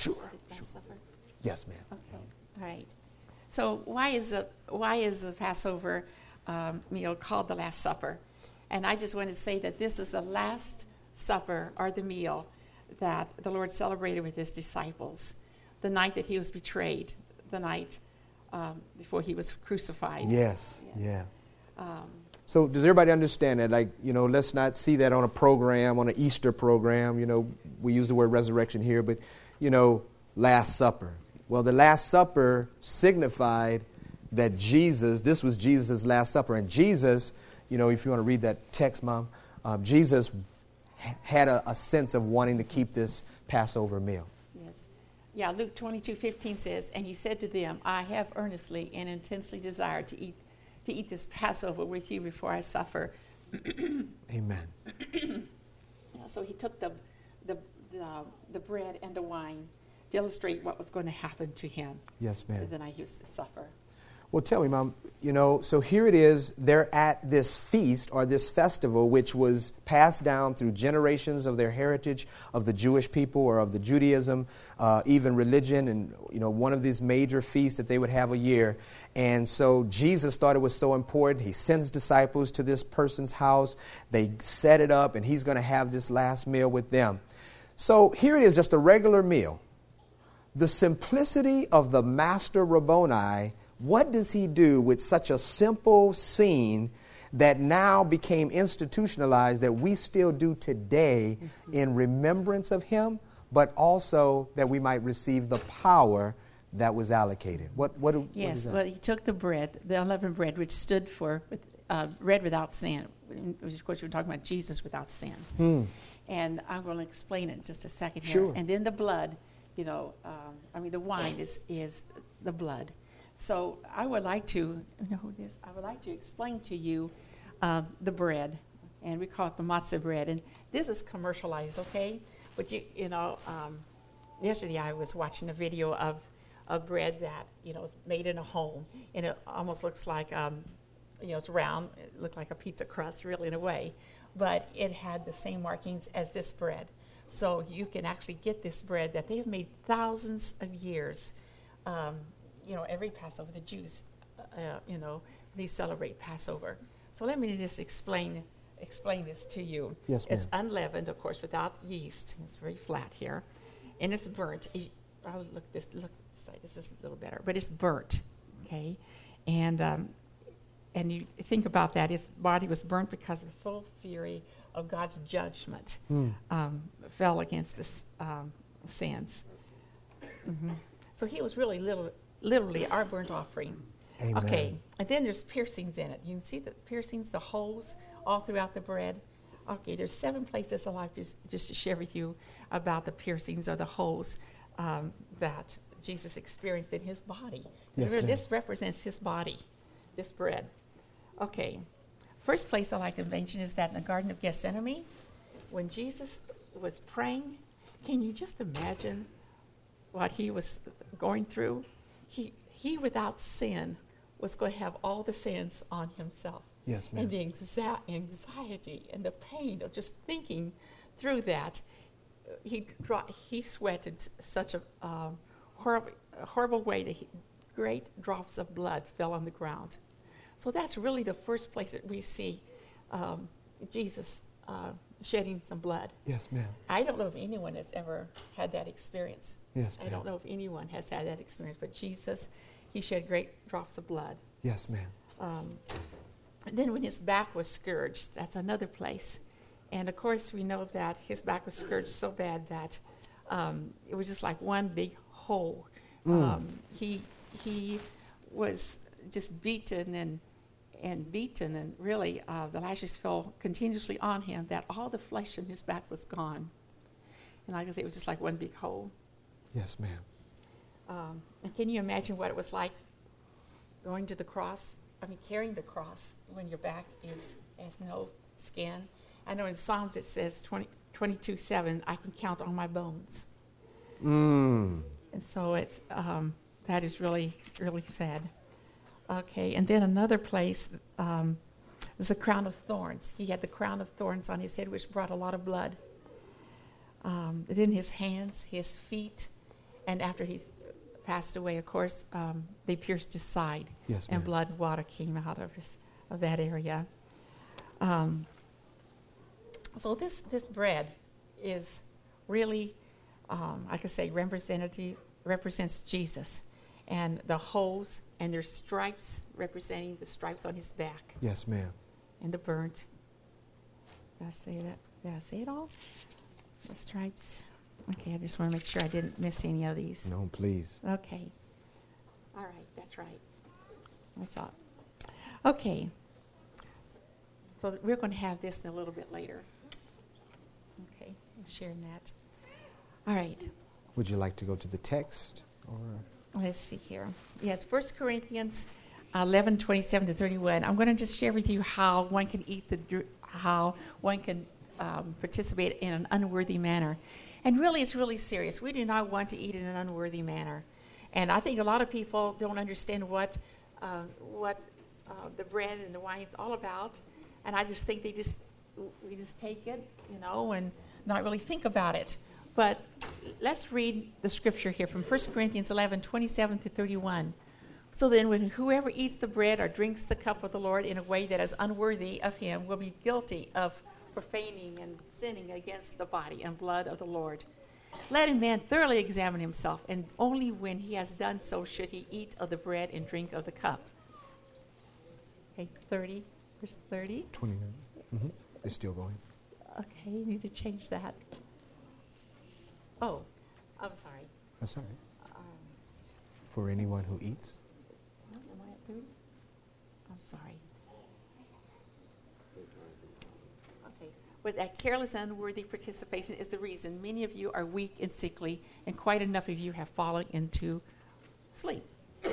Sure. Last sure. Supper? Yes, ma'am. Okay. All right. So why is the why is the Passover um, meal called the Last Supper? And I just want to say that this is the last supper or the meal that the Lord celebrated with his disciples the night that he was betrayed, the night um, before he was crucified. Yes, yeah. yeah. Um, so does everybody understand that? Like, you know, let's not see that on a program, on an Easter program. You know, we use the word resurrection here, but, you know, Last Supper. Well, the Last Supper signified that Jesus, this was Jesus' Last Supper. And Jesus, you know, if you want to read that text, Mom, um, Jesus had a, a sense of wanting to keep this Passover meal. Yes. Yeah, Luke twenty-two fifteen says, and he said to them, I have earnestly and intensely desired to eat to eat this Passover with you before I suffer. Amen. Yeah, so he took the, the the the bread and the wine to illustrate what was going to happen to him. Yes, ma'am. The night he was to suffer. Well, tell me, Mom, you know, so here it is. They're at this feast or this festival, which was passed down through generations of their heritage of the Jewish people or of the Judaism, uh, even religion. And, you know, one of these major feasts that they would have a year. And so Jesus thought it was so important. He sends disciples to this person's house. They set it up and he's going to have this last meal with them. So here it is, just a regular meal. The simplicity of the Master Rabboni. What does he do with such a simple scene that now became institutionalized that we still do today in remembrance of him, but also that we might receive the power that was allocated? What? What? Yes. What is that? Well, he took the bread, the unleavened bread, which stood for uh, bread without sin. Which, of course, we're talking about Jesus without sin. Hmm. And I'm going to explain it in just a second here. Sure. And then the blood. You know, um, I mean, the wine is is the blood. So I would like to, you know, this, I would like to explain to you uh, the bread, and we call it the matzah bread. And this is commercialized, okay? But you, you know, um, yesterday I was watching a video of a bread that, you know, is made in a home, and it almost looks like, um, you know, it's round. It looked like a pizza crust, really, in a way, but it had the same markings as this bread. So you can actually get this bread that they have made thousands of years. Um, You know, every Passover, the Jews, uh, uh, you know, they celebrate Passover. So let me just explain explain this to you. Yes, ma'am. It's unleavened, of course, without yeast. It's very flat here, and it's burnt. I'll look this look. Sorry, this is a little better, but it's burnt. Okay, and um, and you think about that. His body was burnt because the full fury of God's judgment mm. um, fell against the um, sins. Mm-hmm. So he was really little. Literally, our burnt offering. Amen. Okay, and then there's piercings in it. You can see the piercings, the holes all throughout the bread. Okay, there's seven places I'd like just, just to share with you about the piercings or the holes um, that Jesus experienced in his body. Yes, remember, this represents his body, this bread. Okay, first place I'd like to mention is that in the Garden of Gethsemane, when Jesus was praying, can you just imagine what he was going through? He he without sin was going to have all the sins on himself. Yes, ma'am. And the exa- anxiety and the pain of just thinking through that, uh, he dro- he sweated such a um, horrible horrible way that he, great drops of blood fell on the ground. So that's really the first place that we see um, Jesus uh, shedding some blood. Yes, ma'am. I don't know if anyone has ever had that experience. Yes, ma'am. I don't know if anyone has had that experience, but Jesus, he shed great drops of blood. Yes, ma'am. Um, and then when his back was scourged, that's another place. And, of course, we know that his back was scourged so bad that um, it was just like one big hole. Mm. Um, he he was just beaten and and beaten, and really uh, the lashes fell continuously on him, that all the flesh in his back was gone. And like I said, it was just like one big hole. Yes, ma'am. Um, and can you imagine what it was like going to the cross? I mean, carrying the cross when your back is has no skin. I know in Psalms it says twenty, twenty-two seven, I can count on my bones. Mm. And so it's um, that is really, really sad. Okay, and then another place um, is the crown of thorns. He had the crown of thorns on his head, which brought a lot of blood. Um, then his hands, his feet, and after he passed away, of course, um, they pierced his side. Yes, and ma'am. Blood and water came out of his, of that area. Um, so this, this bread is really, um, like I say, representative, represents Jesus. And the holes and their stripes representing the stripes on his back. Yes, ma'am. And the burnt. Did I say that? Did I say it all? The stripes. Okay, I just want to make sure I didn't miss any of these. No, please. Okay. All right, that's right. That's all. Okay. So we're going to have this in a little bit later. Okay, I'm sharing that. All right. Would you like to go to the text? Or let's see here. Yes, First Corinthians eleven twenty-seven to thirty-one. I'm going to just share with you how one can eat the, dr- how one can um, participate in an unworthy manner. And really, it's really serious. We do not want to eat in an unworthy manner. And I think a lot of people don't understand what uh, what uh, the bread and the wine is all about. And I just think they just, we just take it, you know, and not really think about it. But let's read the scripture here from First Corinthians eleven twenty-seven to thirty-one. So then, when whoever eats the bread or drinks the cup of the Lord in a way that is unworthy of him will be guilty of profaning and sinning against the body and blood of the Lord. Let a man thoroughly examine himself, and only when he has done so should he eat of the bread and drink of the cup. Okay, thirty, verse thirty. twenty-nine. Mm-hmm. It's still going. Okay, you need to change that. Oh, I'm sorry. I'm sorry. Um, For anyone who eats? Am I at thirty? I'm sorry. Okay. But that careless, unworthy participation is the reason many of you are weak and sickly, and quite enough of you have fallen into sleep. Where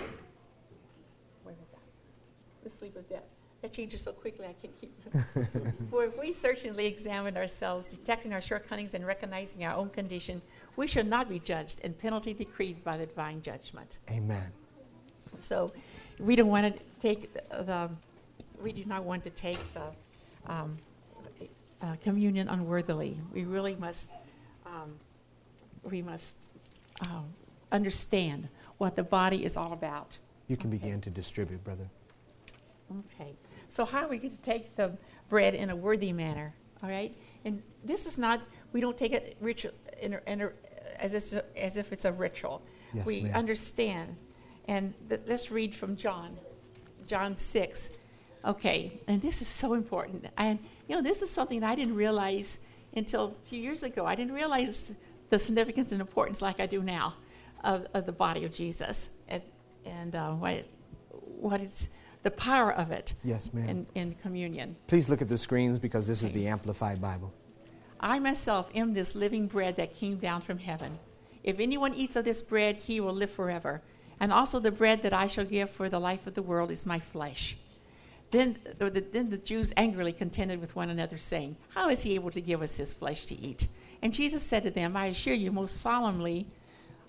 was that? The sleep of death. That changes so quickly I can't keep them. For if we searchingly examine ourselves, detecting our shortcomings and recognizing our own condition, we shall not be judged and penalty decreed by the divine judgment. Amen. So we don't want to take the, the we do not want to take the um, uh, communion unworthily. We really must um, we must um, understand what the body is all about. You can okay. begin to distribute, brother. Okay. So how are we going to take the bread in a worthy manner, all right? And this is not, we don't take it ritual, in a, in a, as, it's a, as if it's a ritual. Yes, we ma'am. Understand. And th- let's read from John, John six. Okay, and this is so important. And, you know, this is something I didn't realize until a few years ago. I didn't realize the significance and importance like I do now of, of the body of Jesus and, and uh, what, it, what it's, the power of it. Yes, ma'am. In, in communion. Please look at the screens because this okay. is the Amplified Bible. I myself am this living bread that came down from heaven. If anyone eats of this bread, he will live forever. And also the bread that I shall give for the life of the world is my flesh. Then the, then the Jews angrily contended with one another, saying, how is he able to give us his flesh to eat? And Jesus said to them, I assure you most solemnly,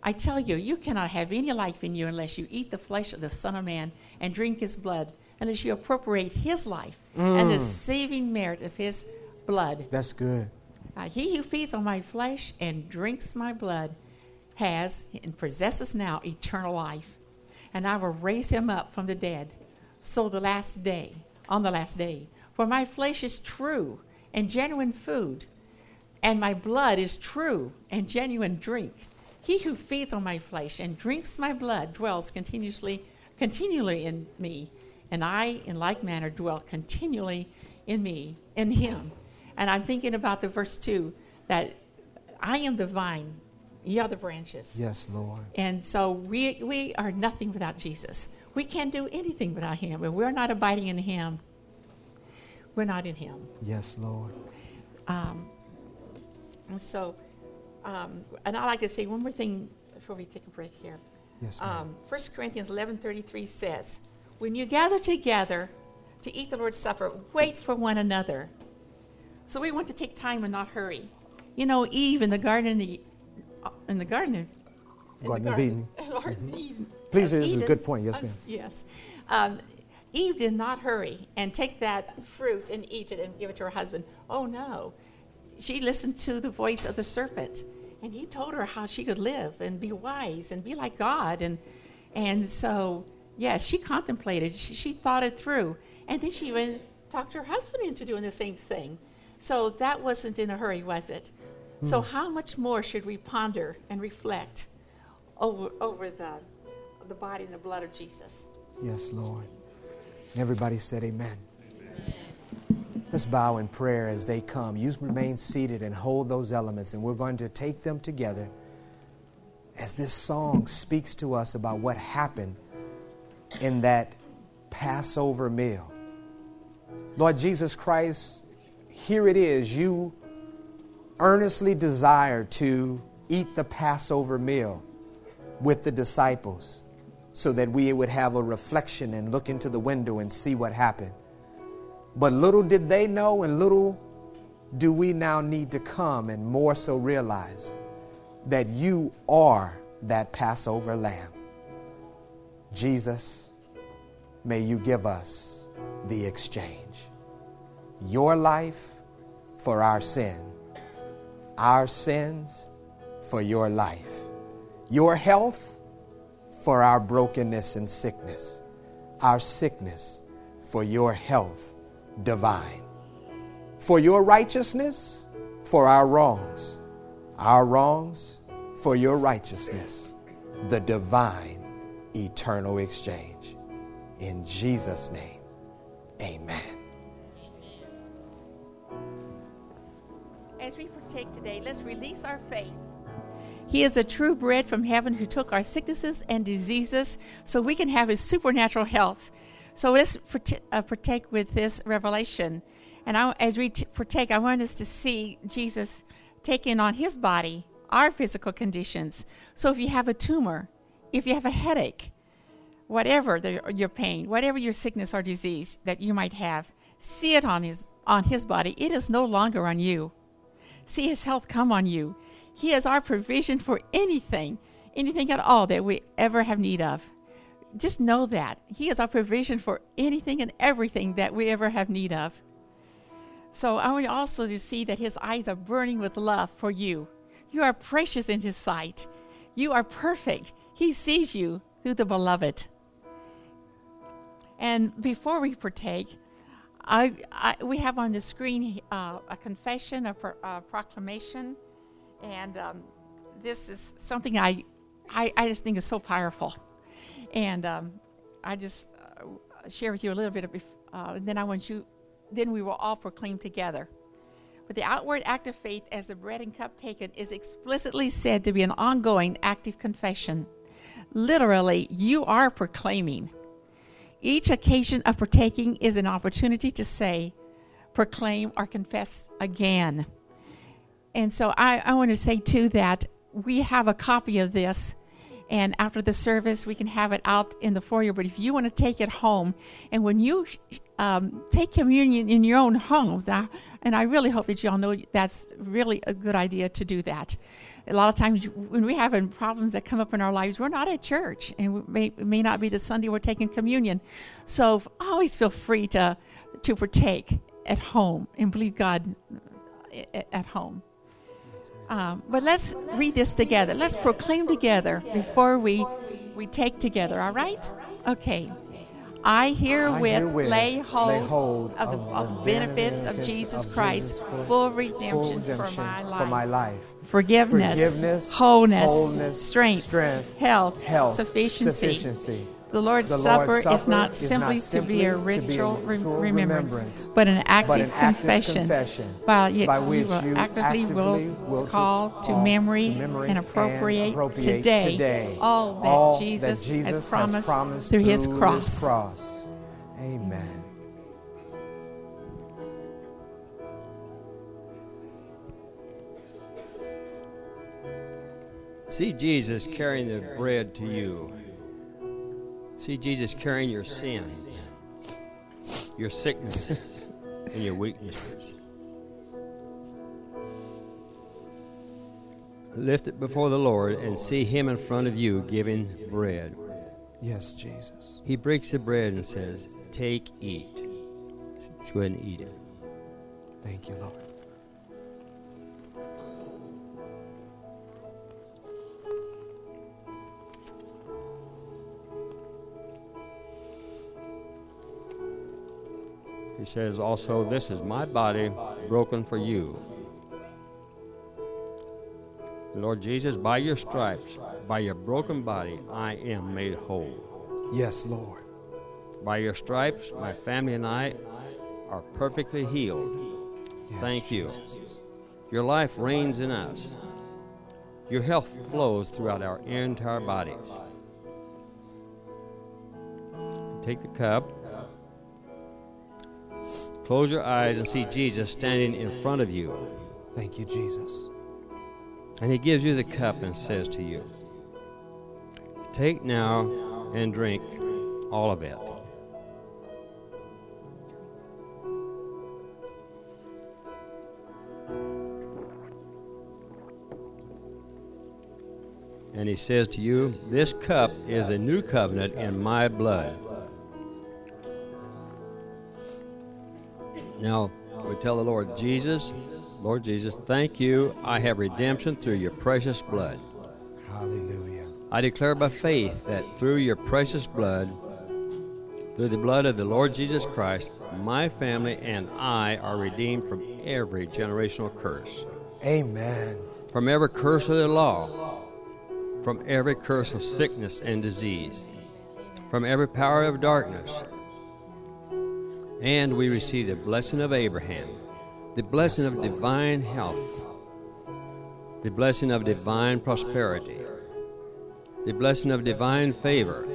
I tell you, you cannot have any life in you unless you eat the flesh of the Son of Man and drink his blood, unless you appropriate his life mm. and the saving merit of his blood. That's good. Uh, he who feeds on my flesh and drinks my blood has and possesses now eternal life, and I will raise him up from the dead. So the last day, on the last day, for my flesh is true and genuine food, and my blood is true and genuine drink. He who feeds on my flesh and drinks my blood dwells continuously, continually in me, and I, in like manner, dwell continually in me, in him. And I'm thinking about the verse two, that I am the vine, Ye are the branches. Yes, Lord. And so we we are nothing without Jesus. We can't do anything without him. And we're not abiding in him. We're not in him. Yes, Lord. Um, and so, um, and I'd like to say one more thing before we take a break here. Yes, ma'am. Um, First Corinthians eleven thirty-three says, when you gather together to eat the Lord's Supper, wait for one another. So we want to take time and not hurry. You know, Eve in the Garden of in the Garden of, in Garden the Garden of Eden. Garden mm-hmm. Eden. Please, this Eden, is a good point. Yes, ma'am. Uh, yes. Um, Eve did not hurry and take that fruit and eat it and give it to her husband. Oh, no. She listened to the voice of the serpent, and he told her how she could live and be wise and be like God. And and so, yes, yeah, she contemplated. She, she thought it through. And then she even talked her husband into doing the same thing. So that wasn't in a hurry, was it? Mm. So how much more should we ponder and reflect over over the the body and the blood of Jesus? Yes, Lord. Everybody said amen. Amen. Let's bow in prayer as they come. You remain seated and hold those elements, and we're going to take them together as this song speaks to us about what happened in that Passover meal. Lord Jesus Christ, here it is. You earnestly desire to eat the Passover meal with the disciples, so that we would have a reflection and look into the window and see what happened. But little did they know, and little do we now need to come and more so realize that you are that Passover lamb. Jesus, may you give us the exchange. Your life for our sin. Our sins for your life. Your health for our brokenness and sickness, our sickness for your health divine, for your righteousness for our wrongs, our wrongs for your righteousness, the divine eternal exchange. In Jesus' name, amen. As we partake today, let's release our faith. He is the true bread from heaven who took our sicknesses and diseases so we can have his supernatural health. So let's partake with this revelation. And I, as we partake, I want us to see Jesus taking on his body, our physical conditions. So if you have a tumor, if you have a headache, whatever the, your pain, whatever your sickness or disease that you might have, see it on his, on his body. It is no longer on you. See his health come on you. He is our provision for anything, anything at all that we ever have need of. Just know that. He is our provision for anything and everything that we ever have need of. So I want also to see that his eyes are burning with love for you. You are precious in his sight. You are perfect. He sees you through the beloved. And before we partake, I, I, we have on the screen uh, a confession, a, pro, a proclamation. And um, this is something I, I, I just think is so powerful. And um, I just uh, share with you a little bit of, bef- uh, and then I want you, then we will all proclaim together. But the outward act of faith as the bread and cup taken is explicitly said to be an ongoing active confession. Literally, you are proclaiming. Each occasion of partaking is an opportunity to say, proclaim, or confess again. And so I, I want to say, too, that we have a copy of this. And after the service, we can have it out in the foyer. But if you want to take it home, and when you um, take communion in your own home, that, and I really hope that you all know that's really a good idea to do that. A lot of times when we're having problems that come up in our lives, we're not at church. And it may, it may not be the Sunday we're taking communion. So always feel free to, to partake at home and believe God at home. Um, but let's, well, let's read this together. Let's, together. Proclaim, let's together proclaim together before we, before we, we take together, all right? Together, right? Okay. okay. I herewith lay hold, lay hold of the of benefits, benefits of Jesus of Christ, Jesus full, full, redemption full redemption for my life. For my life. Forgiveness, Forgiveness wholeness, wholeness, strength, strength health, health, sufficiency, sufficiency The Lord's, the Lord's Supper, Supper is not is simply, not simply to, be a ritual, to be a ritual remembrance, remembrance but an active, but an active confession, confession by, yet, by which you actively, actively will, will call to memory, memory and appropriate, and appropriate today, today all that, all Jesus, that Jesus has promised, has promised through, through his, cross. his cross. Amen. See Jesus carrying the bread to you. See Jesus carrying your sins, your sicknesses, and your weaknesses. Lift it before the Lord and see him in front of you giving bread. Yes, Jesus. He breaks the bread and says, take, eat. Let's go ahead and eat it. Thank you, Lord. He says, also, this is my body broken for you. Lord Jesus, by your stripes, by your broken body, I am made whole. Yes, Lord. By your stripes, my family and I are perfectly healed. Yes, thank you. Jesus. Your life reigns in us. Your health flows throughout our entire bodies. Take the cup. Close your eyes and see Jesus standing in front of you. Thank you, Jesus. And he gives you the cup and says to you, take now and drink all of it. And he says to you, this cup is a new covenant in my blood. Now, we tell the Lord Jesus, Lord Jesus, thank you. I have redemption through your precious blood. Hallelujah. I declare by faith that through your precious blood, through the blood of the Lord Jesus Christ, my family and I are redeemed from every generational curse. Amen. From every curse of the law, from every curse of sickness and disease, from every power of darkness, and we receive the blessing of Abraham, the blessing of divine health, the blessing of divine prosperity, the blessing of divine favor,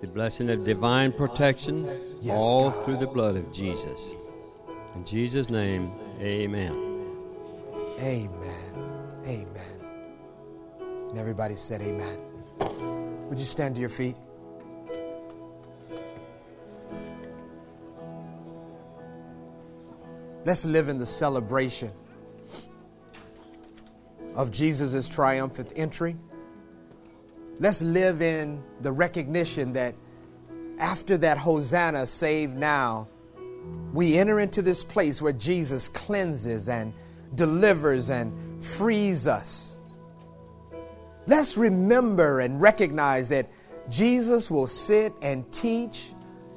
the blessing of divine protection, all through the blood of Jesus. In Jesus' name, amen. Amen. Amen. And everybody said amen. Would you stand to your feet? Let's live in the celebration of Jesus' triumphant entry. Let's live in the recognition that after that Hosanna, save now, we enter into this place where Jesus cleanses and delivers and frees us. Let's remember and recognize that Jesus will sit and teach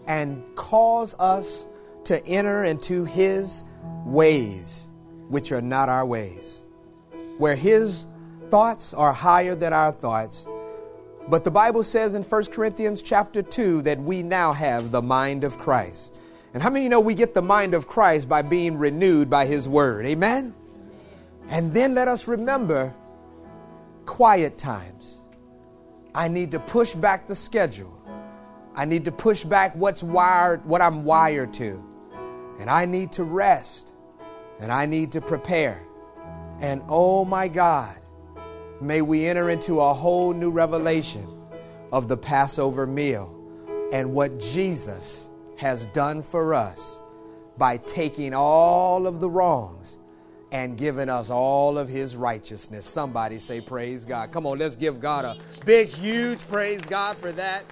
and cause us to enter into his ways, which are not our ways, where his thoughts are higher than our thoughts. But the Bible says in First Corinthians chapter two that we now have the mind of Christ. And how many of you know we get the mind of Christ by being renewed by his word? Amen? And then let us remember quiet times. I need to push back the schedule. I need to push back what's wired, what I'm wired to. And I need to rest, and I need to prepare. And oh my God, may we enter into a whole new revelation of the Passover meal and what Jesus has done for us by taking all of the wrongs and giving us all of his righteousness. Somebody say praise God. Come on, let's give God a big, huge praise God for that.